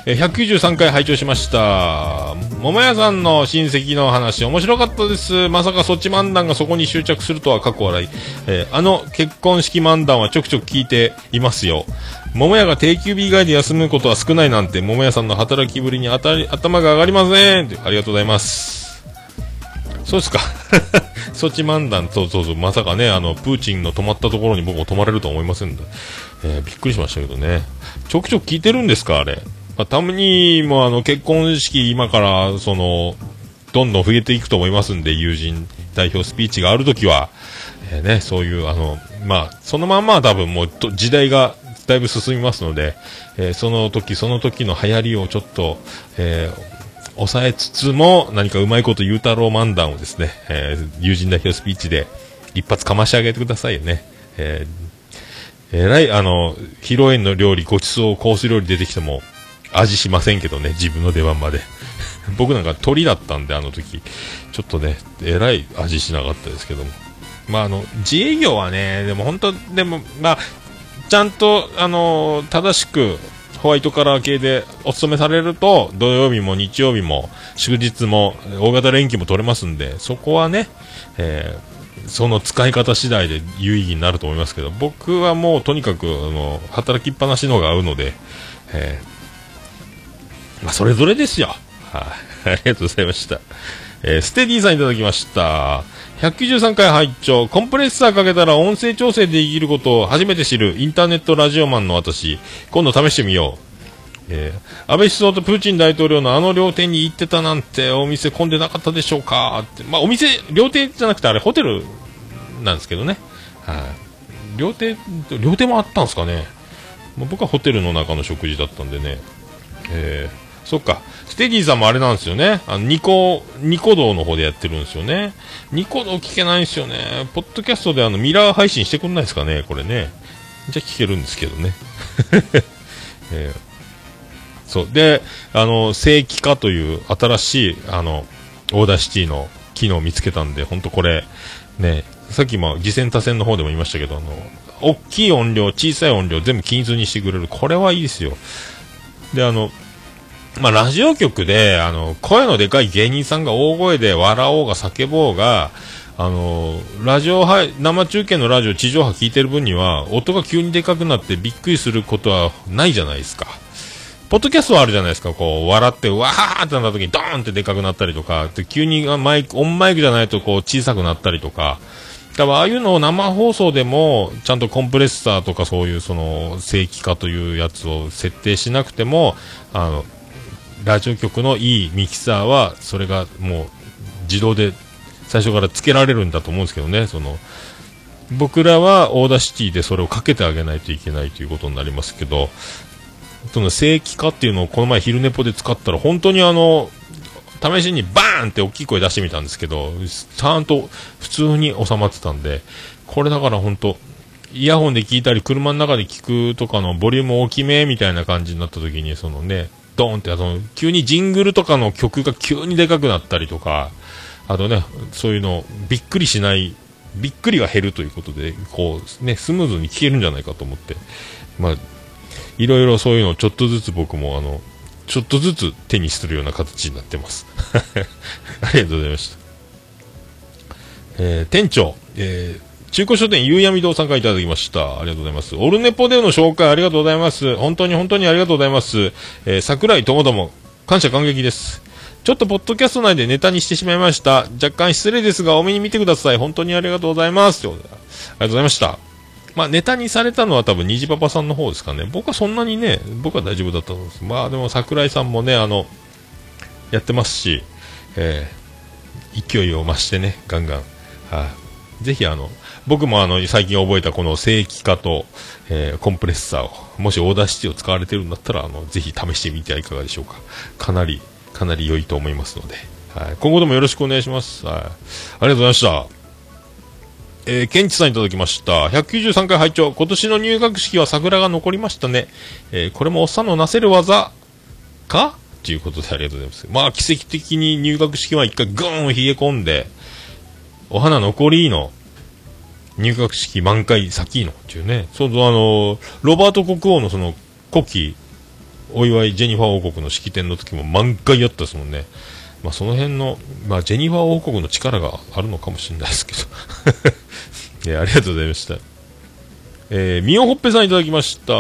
ひゃくきゅうじゅうさんかい拝聴しました。桃屋さんの親戚の話面白かったです。まさかそち漫談がそこに執着するとは過去笑い、えー、あの結婚式漫談はちょくちょく聞いていますよ。桃屋が定休日以外で休むことは少ないなんて、桃屋さんの働きぶりにあたり頭が上がりません。ありがとうございます。そうですかそち漫談、そうそうそう、まさかね、あのプーチンの泊まったところに僕も泊まれるとは思いませんで、えー、びっくりしましたけどね。ちょくちょく聞いてるんですかあれ。まあ、たまにもあの結婚式今からそのどんどん増えていくと思いますんで、友人代表スピーチがあるときは、えーね、そういうあの、まあ、そのまんま多分もう時代がだいぶ進みますので、えー、その時その時の流行りをちょっと、えー、抑えつつも何かうまいこと言うたろう漫談をですね、えー、友人代表スピーチで一発かましてあげてくださいよね。えー、えらいあの披露宴の料理ごちそうコース料理出てきても味しませんけどね、自分の出番まで僕なんか鳥だったんで、あの時ちょっとねえらい味しなかったですけども、まああの自営業はね、でも本当でもまあちゃんとあの正しくホワイトカラー系でお勤めされると土曜日も日曜日も祝日も大型連休も取れますんで、そこはね、えー、その使い方次第で有意義になると思いますけど、僕はもうとにかくあの働きっぱなしのが合うので、えー、まあそれぞれですよ。はい、ありがとうございました。えー、ステディさんいただきました。ひゃくきゅうじゅうさんかい拝聴。コンプレッサーかけたら音声調整できることを初めて知るインターネットラジオマンの私。今度試してみよう。えー、安倍首相とプーチン大統領のあの料亭に行ってたなんてお店混んでなかったでしょうかって。まあお店、料亭じゃなくてあれホテルなんですけどね。はい、あ。料亭、料亭もあったんですかね。まあ、僕はホテルの中の食事だったんでね。えーそっか、ステディーさんもあれなんですよね、あのニコニコ動の方でやってるんですよね。ニコ動聞けないんですよね。ポッドキャストであのミラー配信してくんないですかね、これね。じゃあ聞けるんですけどね、えー、そうで、あの正規化という新しいあのオーダーシティの機能を見つけたんで、ほんとこれね、さっきも次戦多戦の方でも言いましたけど、あの大きい音量小さい音量全部均一にしてくれる、これはいいですよ。で、あのまあ、ラジオ局で、あの、声のでかい芸人さんが大声で笑おうが叫ぼうが、あの、ラジオ配、生中継のラジオ地上波聞いてる分には、音が急にでかくなってびっくりすることはないじゃないですか。ポッドキャストはあるじゃないですか、こう、笑って、わーってなった時にドーンってでかくなったりとか、で急にマイク、オンマイクじゃないとこう小さくなったりとか、だからああいうのを生放送でもちゃんとコンプレッサーとかそういうその正規化というやつを設定しなくても、あの、ラジオ局のいいミキサーはそれがもう自動で最初からつけられるんだと思うんですけどね。その僕らはオーダーシティでそれをかけてあげないといけないということになりますけど、その正規化っていうのをこの前昼寝ぽで使ったら本当にあの試しにバーンって大きい声出してみたんですけど、ちゃんと普通に収まってたんで、これだから本当イヤホンで聞いたり車の中で聞くとかのボリューム大きめみたいな感じになった時に、そのねドーンってあの急にジングルとかの曲が急にでかくなったりとか、あとねそういうのびっくりしない、びっくりは減るということでこう、ね、スムーズに聴けるんじゃないかと思って、まあ、いろいろそういうのをちょっとずつ僕もあのちょっとずつ手にするような形になってますありがとうございました、えー、店長、えー中古書店夕闇堂さんからいただきました。ありがとうございます。オルネポでの紹介ありがとうございます。本当に本当にありがとうございます、えー、桜井ともども感謝感激です。ちょっとポッドキャスト内でネタにしてしまいました。若干失礼ですがお目に見てください。本当にありがとうございます。ということでありがとうございました。まあネタにされたのは多分虹パパさんの方ですかね。僕はそんなにね、僕は大丈夫だったんです。まあでも桜井さんもねあのやってますし、えー、勢いを増してねガンガン、はあ、ぜひあの僕もあの最近覚えたこの正規化と、えー、コンプレッサーをもしオーダーシティを使われているんだったらあのぜひ試してみてはいかがでしょうか。かなりかなり良いと思いますので、はい、今後ともよろしくお願いします、はい、ありがとうございました。えー、ケンチさんいただきました。ひゃくきゅうじゅうさんかい拝聴。今年の入学式は桜が残りましたね、えー、これもおっさんのなせる技かということでありがとうございます。まあ奇跡的に入学式は一回グーン冷え込んでお花残りの入学式満開先のっていうね、そうそうあのロバート国王のその古希お祝いジェニファー王国の式典の時も満開やったですもんね。まあその辺のまあジェニファー王国の力があるのかもしれないですけどいやありがとうございました。えー、みおほっぺさんいただきました。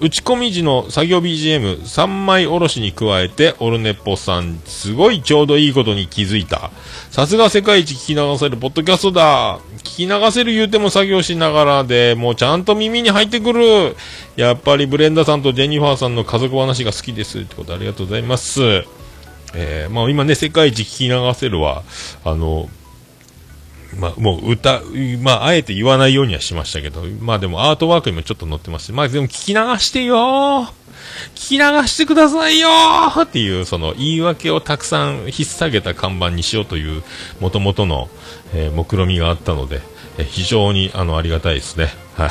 打ち込み時の作業 ビージーエム さんまいおろしに加えてオルネポさんすごいちょうどいいことに気づいた。さすが世界一聞き流せるポッドキャストだ。聞き流せる言うても作業しながらでもうちゃんと耳に入ってくる。やっぱりブレンダさんとジェニファーさんの家族話が好きですってことでありがとうございます。えー、まあ今ね世界一聞き流せるはあのまあ、もう歌、まあ、あえて言わないようにはしましたけど、まあでもアートワークにもちょっと載ってますし、まあでも聞き流してよー、聞き流してくださいよーっていう、その言い訳をたくさん引っ提げた看板にしようという、もともとの、えー、目論みがあったので、えー、非常にあの、ありがたいですね。はい。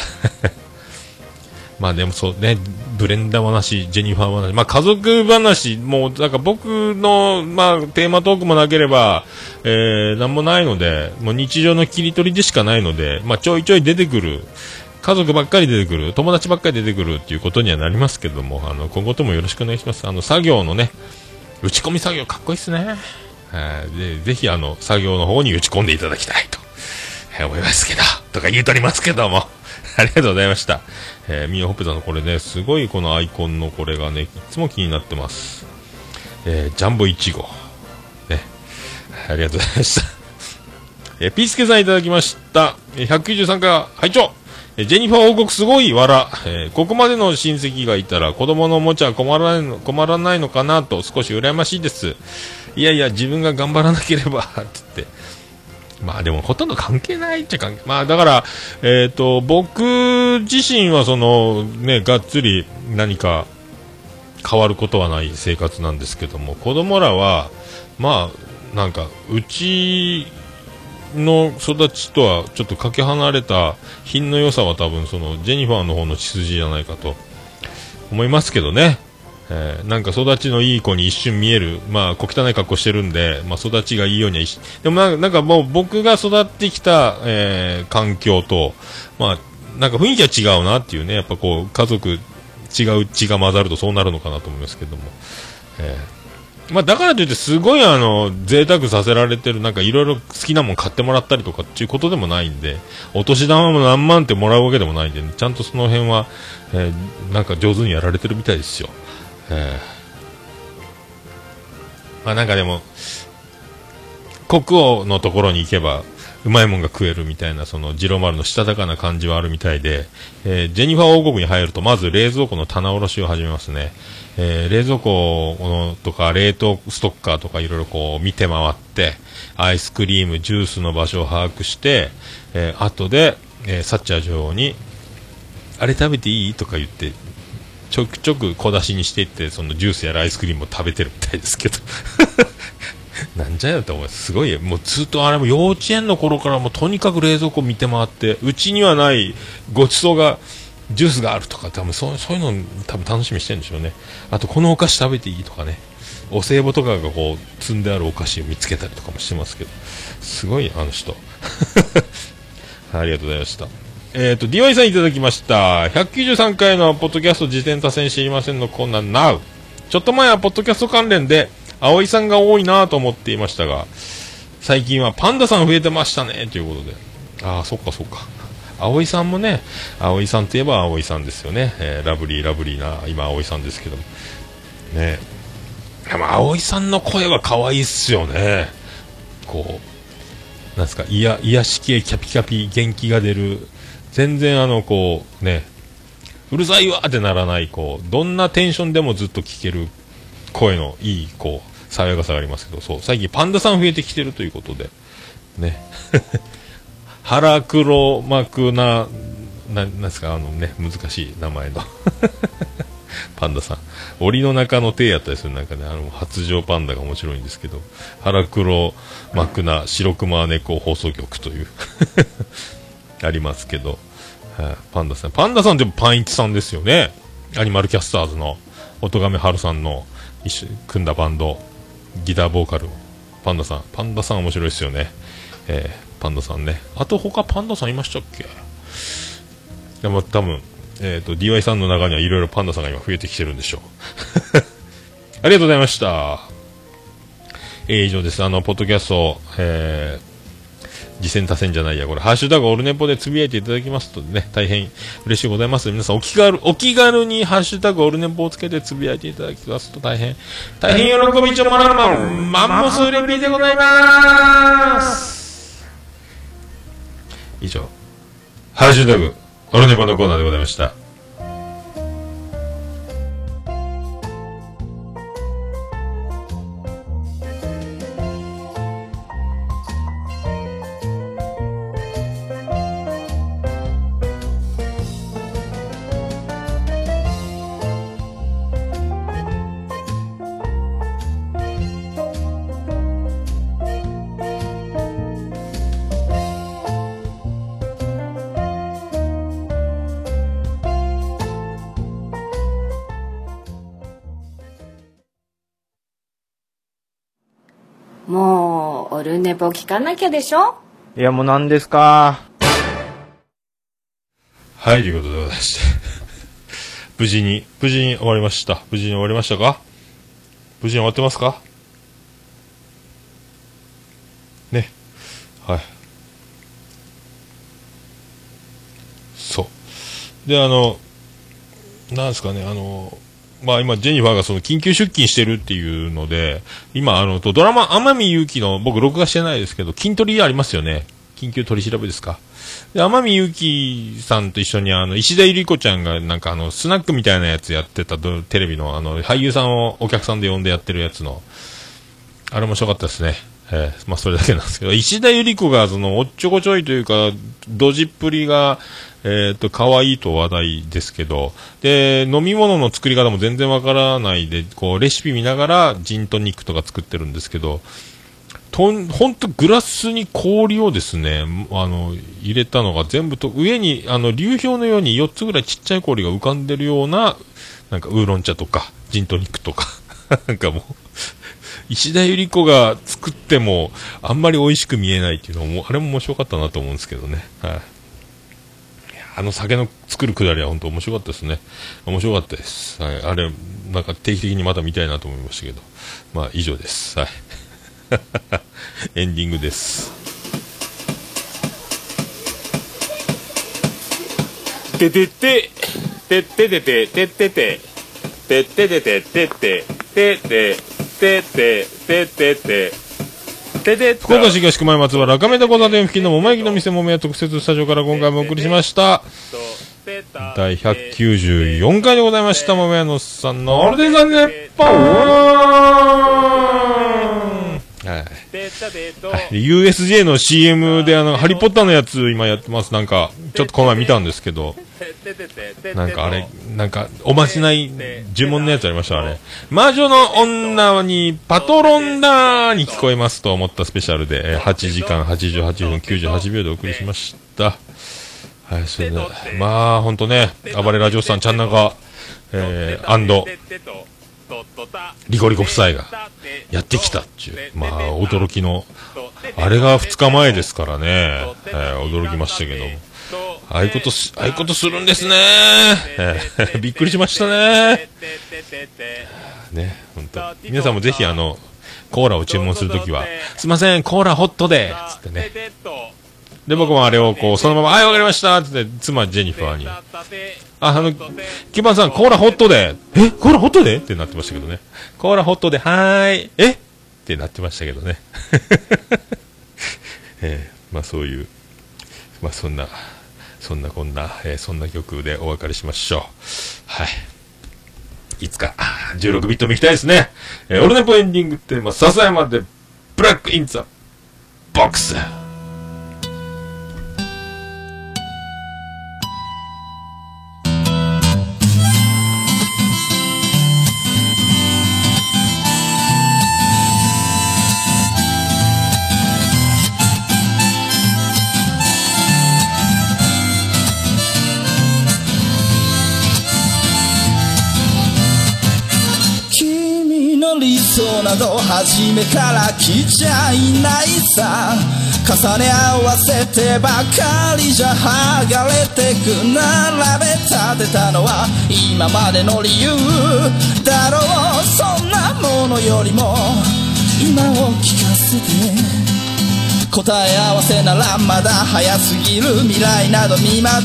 まあでもそうね、ブレンダ話、ジェニファー話、まあ家族話、もうなんか僕の、まあテーマトークもなければ、えー、なんもないので、もう日常の切り取りでしかないので、まあちょいちょい出てくる家族ばっかり出てくる、友達ばっかり出てくるっていうことにはなりますけども、あの今後ともよろしくお願いします。あの作業のね、打ち込み作業かっこいいっすね。でぜひあの作業の方に打ち込んでいただきたいと、えー、思いますけどとか言うとりますけどもありがとうございました。えー、ミオホッペさんのこれね、すごいこのアイコンのこれがね、いつも気になってます。えー、ジャンボいち号ね、ありがとうございました。えー、ピースケさんいただきました。えー、ひゃくきゅうじゅうさん回拝聴。えー、ジェニファー王国すごいわら、えー、ここまでの親戚がいたら子供のおもちゃは困らないの、困らないのかなと少し羨ましいです。いやいや自分が頑張らなければってって、まあでもほとんど関係ないっちゃ関係、まあだからえっと僕自身はそのね、がっつり何か変わることはない生活なんですけども、子供らはまあなんかうちの育ちとはちょっとかけ離れた品の良さは多分そのジェニファーの方の血筋じゃないかと思いますけどね。えー、なんか育ちのいい子に一瞬見える、まあ小汚い格好してるんで、まあ、育ちがいいようには一瞬でもなんか、なんかもう僕が育ってきた、えー、環境と、まあ、なんか雰囲気は違うなっていうね、やっぱこう家族違う血が混ざるとそうなるのかなと思いますけども、えーまあ、だからといってすごいあの贅沢させられてる、なんかいろいろ好きなもん買ってもらったりとかっていうことでもないんで、お年玉も何万ってもらうわけでもないんで、ね、ちゃんとその辺は、えー、なんか上手にやられてるみたいですよ。えー、まあなんかでも国王のところに行けばうまいもんが食えるみたいな、そのジロ丸のしたたかな感じはあるみたいで、えー、ジェニファー王国に入るとまず冷蔵庫の棚卸しを始めますね。えー、冷蔵庫とか冷凍ストッカーとかいろいろこう見て回って、アイスクリームジュースの場所を把握して、えー、後で、えー、サッチャー女王にあれ食べていいとか言ってちょくちょく小出しにしていって、そのジュースやらアイスクリームを食べてるみたいですけどなんじゃよって思います。すごいもうずっとあれも幼稚園の頃からもうとにかく冷蔵庫見て回って、うちにはないごちそうがジュースがあるとか、多分そう、そういうのを多分楽しみにしてるんでしょうね。あとこのお菓子食べていいとかね、お歳暮とかがこう積んであるお菓子を見つけたりとかもしてますけど、すごいあの人ありがとうございました。えーと、ディーワイ さんいただきました。ひゃくきゅうじゅうさん回のポッドキャスト、自転車線知りませんのコーナー ナウ。 ちょっと前はポッドキャスト関連で葵さんが多いなと思っていましたが、最近はパンダさん増えてましたねということで、ああそっかそっか、葵さんもね、葵さんといえば葵さんですよね。えー、ラブリーラブリーな今葵さんですけどもね。でも葵さんの声は可愛いっすよね。こうなんですか、いや癒し系キャピキャピ元気が出る、全然あのこうね、うるさいわってならない、こうどんなテンションでもずっと聞ける声のいいこう爽やかさがありますけど、そう最近パンダさん増えてきてるということでね腹黒幕ななんですか、あのね難しい名前のパンダさん、檻の中の手やったりする中で、ね、あの発情パンダが面白いんですけど、腹黒幕な白熊猫放送局というありますけど、パンダさん、パンダさんでもパンイチさんですよね。アニマルキャスターズの音亀春さんの一緒組んだバンド、ギターボーカルパンダさん、パンダさん面白いですよね。えー、パンダさんね、あと他パンダさんいましたっけ。でも多分、えー、と ディーワイ さんの中にはいろいろパンダさんが今増えてきてるんでしょうありがとうございました。えー、以上です。あのポッドキャスト、えー次戦多戦じゃないや、これハッシュタグオルネポでつぶやいていただきますとね、大変嬉しいございます。皆さんお気軽お気軽にハッシュタグオルネポをつけてつぶやいていただきますと大変大変喜びちょもらうまんマンモスレビーでございます。以上ハッシュタグオルネポのコーナーでございました。もうオルネポ聞かなきゃでしょ。いやもう何ですか。はい、ということでございまして無事に無事に終わりました。無事に終わりましたか？無事に終わってますかね。はい、そうで、あのなんですかね、あのまあ今ジェニファーがその緊急出勤してるっていうので、今あのとドラマ天海祐希の、僕録画してないですけど、筋トレありますよね。緊急取り調べですか。で、天海祐希さんと一緒にあの石田ゆり子ちゃんがなんかあのスナックみたいなやつやってたテレビのあの俳優さんをお客さんで呼んでやってるやつの、あれ面白かったですね。えー、まあそれだけなんですけど、石田ゆり子がそのおっちょこちょいというかドジっぷりがえー、っと可愛いと話題ですけど、で飲み物の作り方も全然わからないで、こうレシピ見ながらジントニックとか作ってるんですけど、とほんとグラスに氷をですね、あの入れたのが全部と上にあの流氷のようによっつぐらいちっちゃい氷が浮かんでるような、なんかウーロン茶とかジントニックとかなんかもう石田ゆり子が作ってもあんまり美味しく見えないっていうのも、あれも面白かったなと思うんですけどね。はい、あ、あの酒の作るくだりは本当面白かったですね。面白かったです。はい、あれなんか定期的にまた見たいなと思いましたけど、まあ以上です。はい、エンディングです。ててててててててててててててててててててててててて福岡市東区前松原赤目田交差点付近の桃焼きの店桃屋特設スタジオから今回もお送りしました第ひゃくきゅうじゅうよんかいでございました。桃屋のおっさんのオールデンさんでポーン、はい、ユーエスジェー の シーエム であのハリーポッターのやつ今やってます。なんかちょっとこの前見たんですけど、なんかあれ、なんかおまじない呪文のやつありました。あれ、魔女の女にパトロンだーに聞こえますと思ったスペシャルではちじかんはちじゅうはちふんきゅうじゅうはちびょうでお送りしました。はい、それでまあほんとね、暴れラジオさんちゃんなか、えー、アンドリコリコ夫妻がやってきたっていう、まあ驚きのあれがふつかまえですからね、えー、驚きましたけども、ああいうことす、ああいうことするんですね。びっくりしましたね。ね、本当。皆さんもぜひあのコーラを注文するときは、すいません、コーラホットでつってね。で僕もあれをこうそのまま、はいわかりましたつって妻ジェニファーに、ああのキバンさんコーラホットで、えコーラホットでってなってましたけどね。コーラホットではーいえってなってましたけどね。えー、まあそういうまあそんな。そんなこんな、えー、そんな曲でお別れしましょう。はい。いつか、じゅうろくビットも行きたいですね。えー、オルネポエンディングテーマ、笹山で、ブラックインザボックス。初めから来ちゃいないさ、重ね合わせてばかりじゃ剥がれてく、並べ立てたのは今までの理由だろう。そんなものよりも今を聞かせて、答え合わせならまだ早すぎる、未来など見間違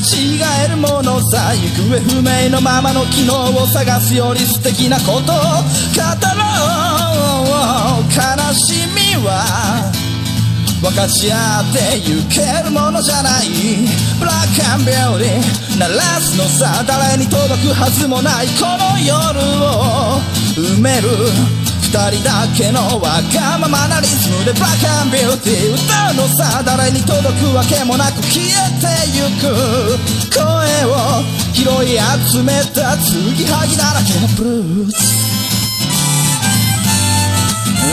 えるものさ、行方不明のままの昨日を探すより素敵なことを語ろう。悲しみは分かち合ってゆけるものじゃない、ブラックアンビューティー鳴らすのさ、誰に届くはずもないこの夜を埋める、二人だけのわがままなリズムでブラックアンビューティー歌うのさ、誰に届くわけもなく消えてゆく、声を拾い集めた継ぎはぎだらけのブルース。行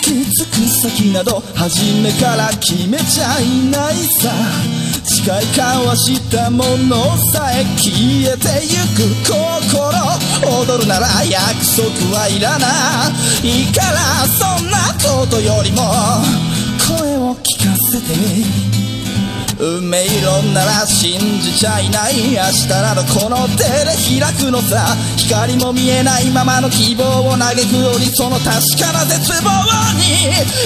き着く先など初めから決めちゃいないさ、誓い交わしたものさえ消えてゆく心踊るなら約束はいらないからそんなことよりも声を聞かせて運命論なら信じちゃいない明日などこの手で開くのさ光も見えないままの希望を嘆くよりその確かな絶望に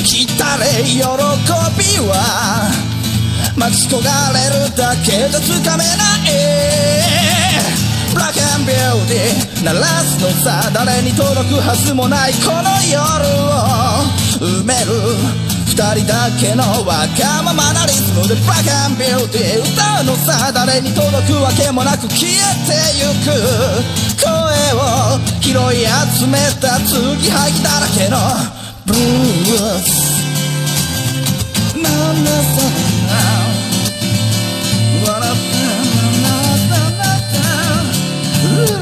浸れ喜びは待ち焦がれるだけじゃつかめないブラック&ビューティー鳴らすのさ誰に届くはずもないこの夜を埋める二人だけのわがままなリズムでブラック&ビューティー歌うのさ誰に届くわけもなく消えてゆく声を拾い集めた継ぎはぎだらけのブルースなんださ笑ってブルース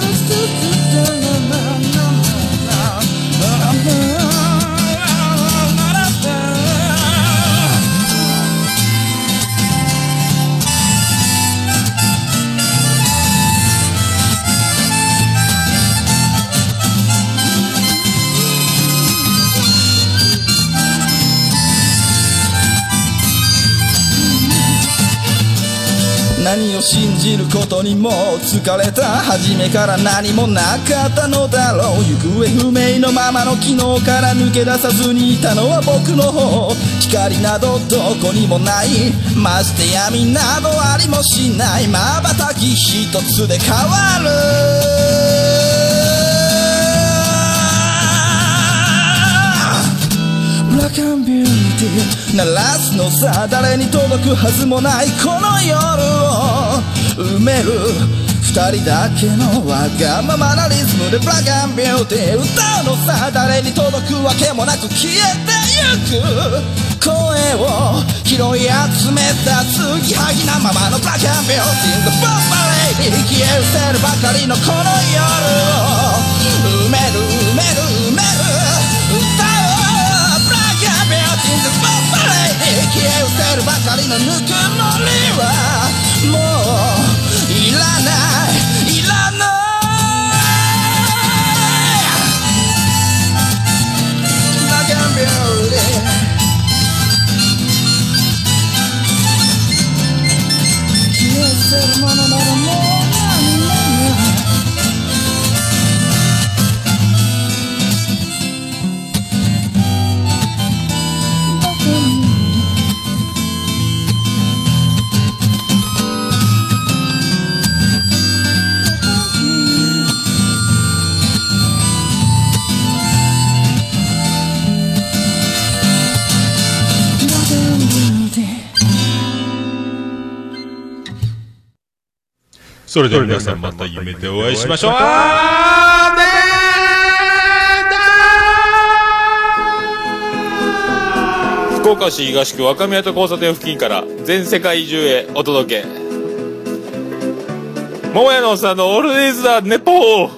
何を信じることにも疲れた初めから何もなかったのだろう行方不明のままの昨日から抜け出さずにいたのは僕の方光などどこにもないまして闇などありもしない瞬き一つで変わるブラック&ビューティー鳴らすのさ誰に届くはずもないこの夜を埋める二人だけのわがままなリズムでブラック&ビューティー歌うのさ誰に届くわけもなく消えてゆく声を拾い集めた継ぎはぎなままのブラック&ビューティーのバンバレイに消え失せるばかりのこの夜を埋める埋める埋める歌おうブラック&ビューティーのバンバレイに消え失せるばかりのぬくもりはもういらないいらないだけのビューティー消え失せるものならもう何もないだけにそれでは皆さんまた夢でお会いしましょう。あーねーだー。福岡市東区若宮と交差点付近から全世界中へお届け。桃屋のおっさんのオールディーズだネポー。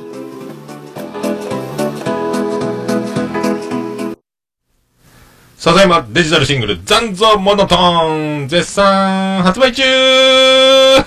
ただいまデジタルシングル残像モノトーン絶賛発売中。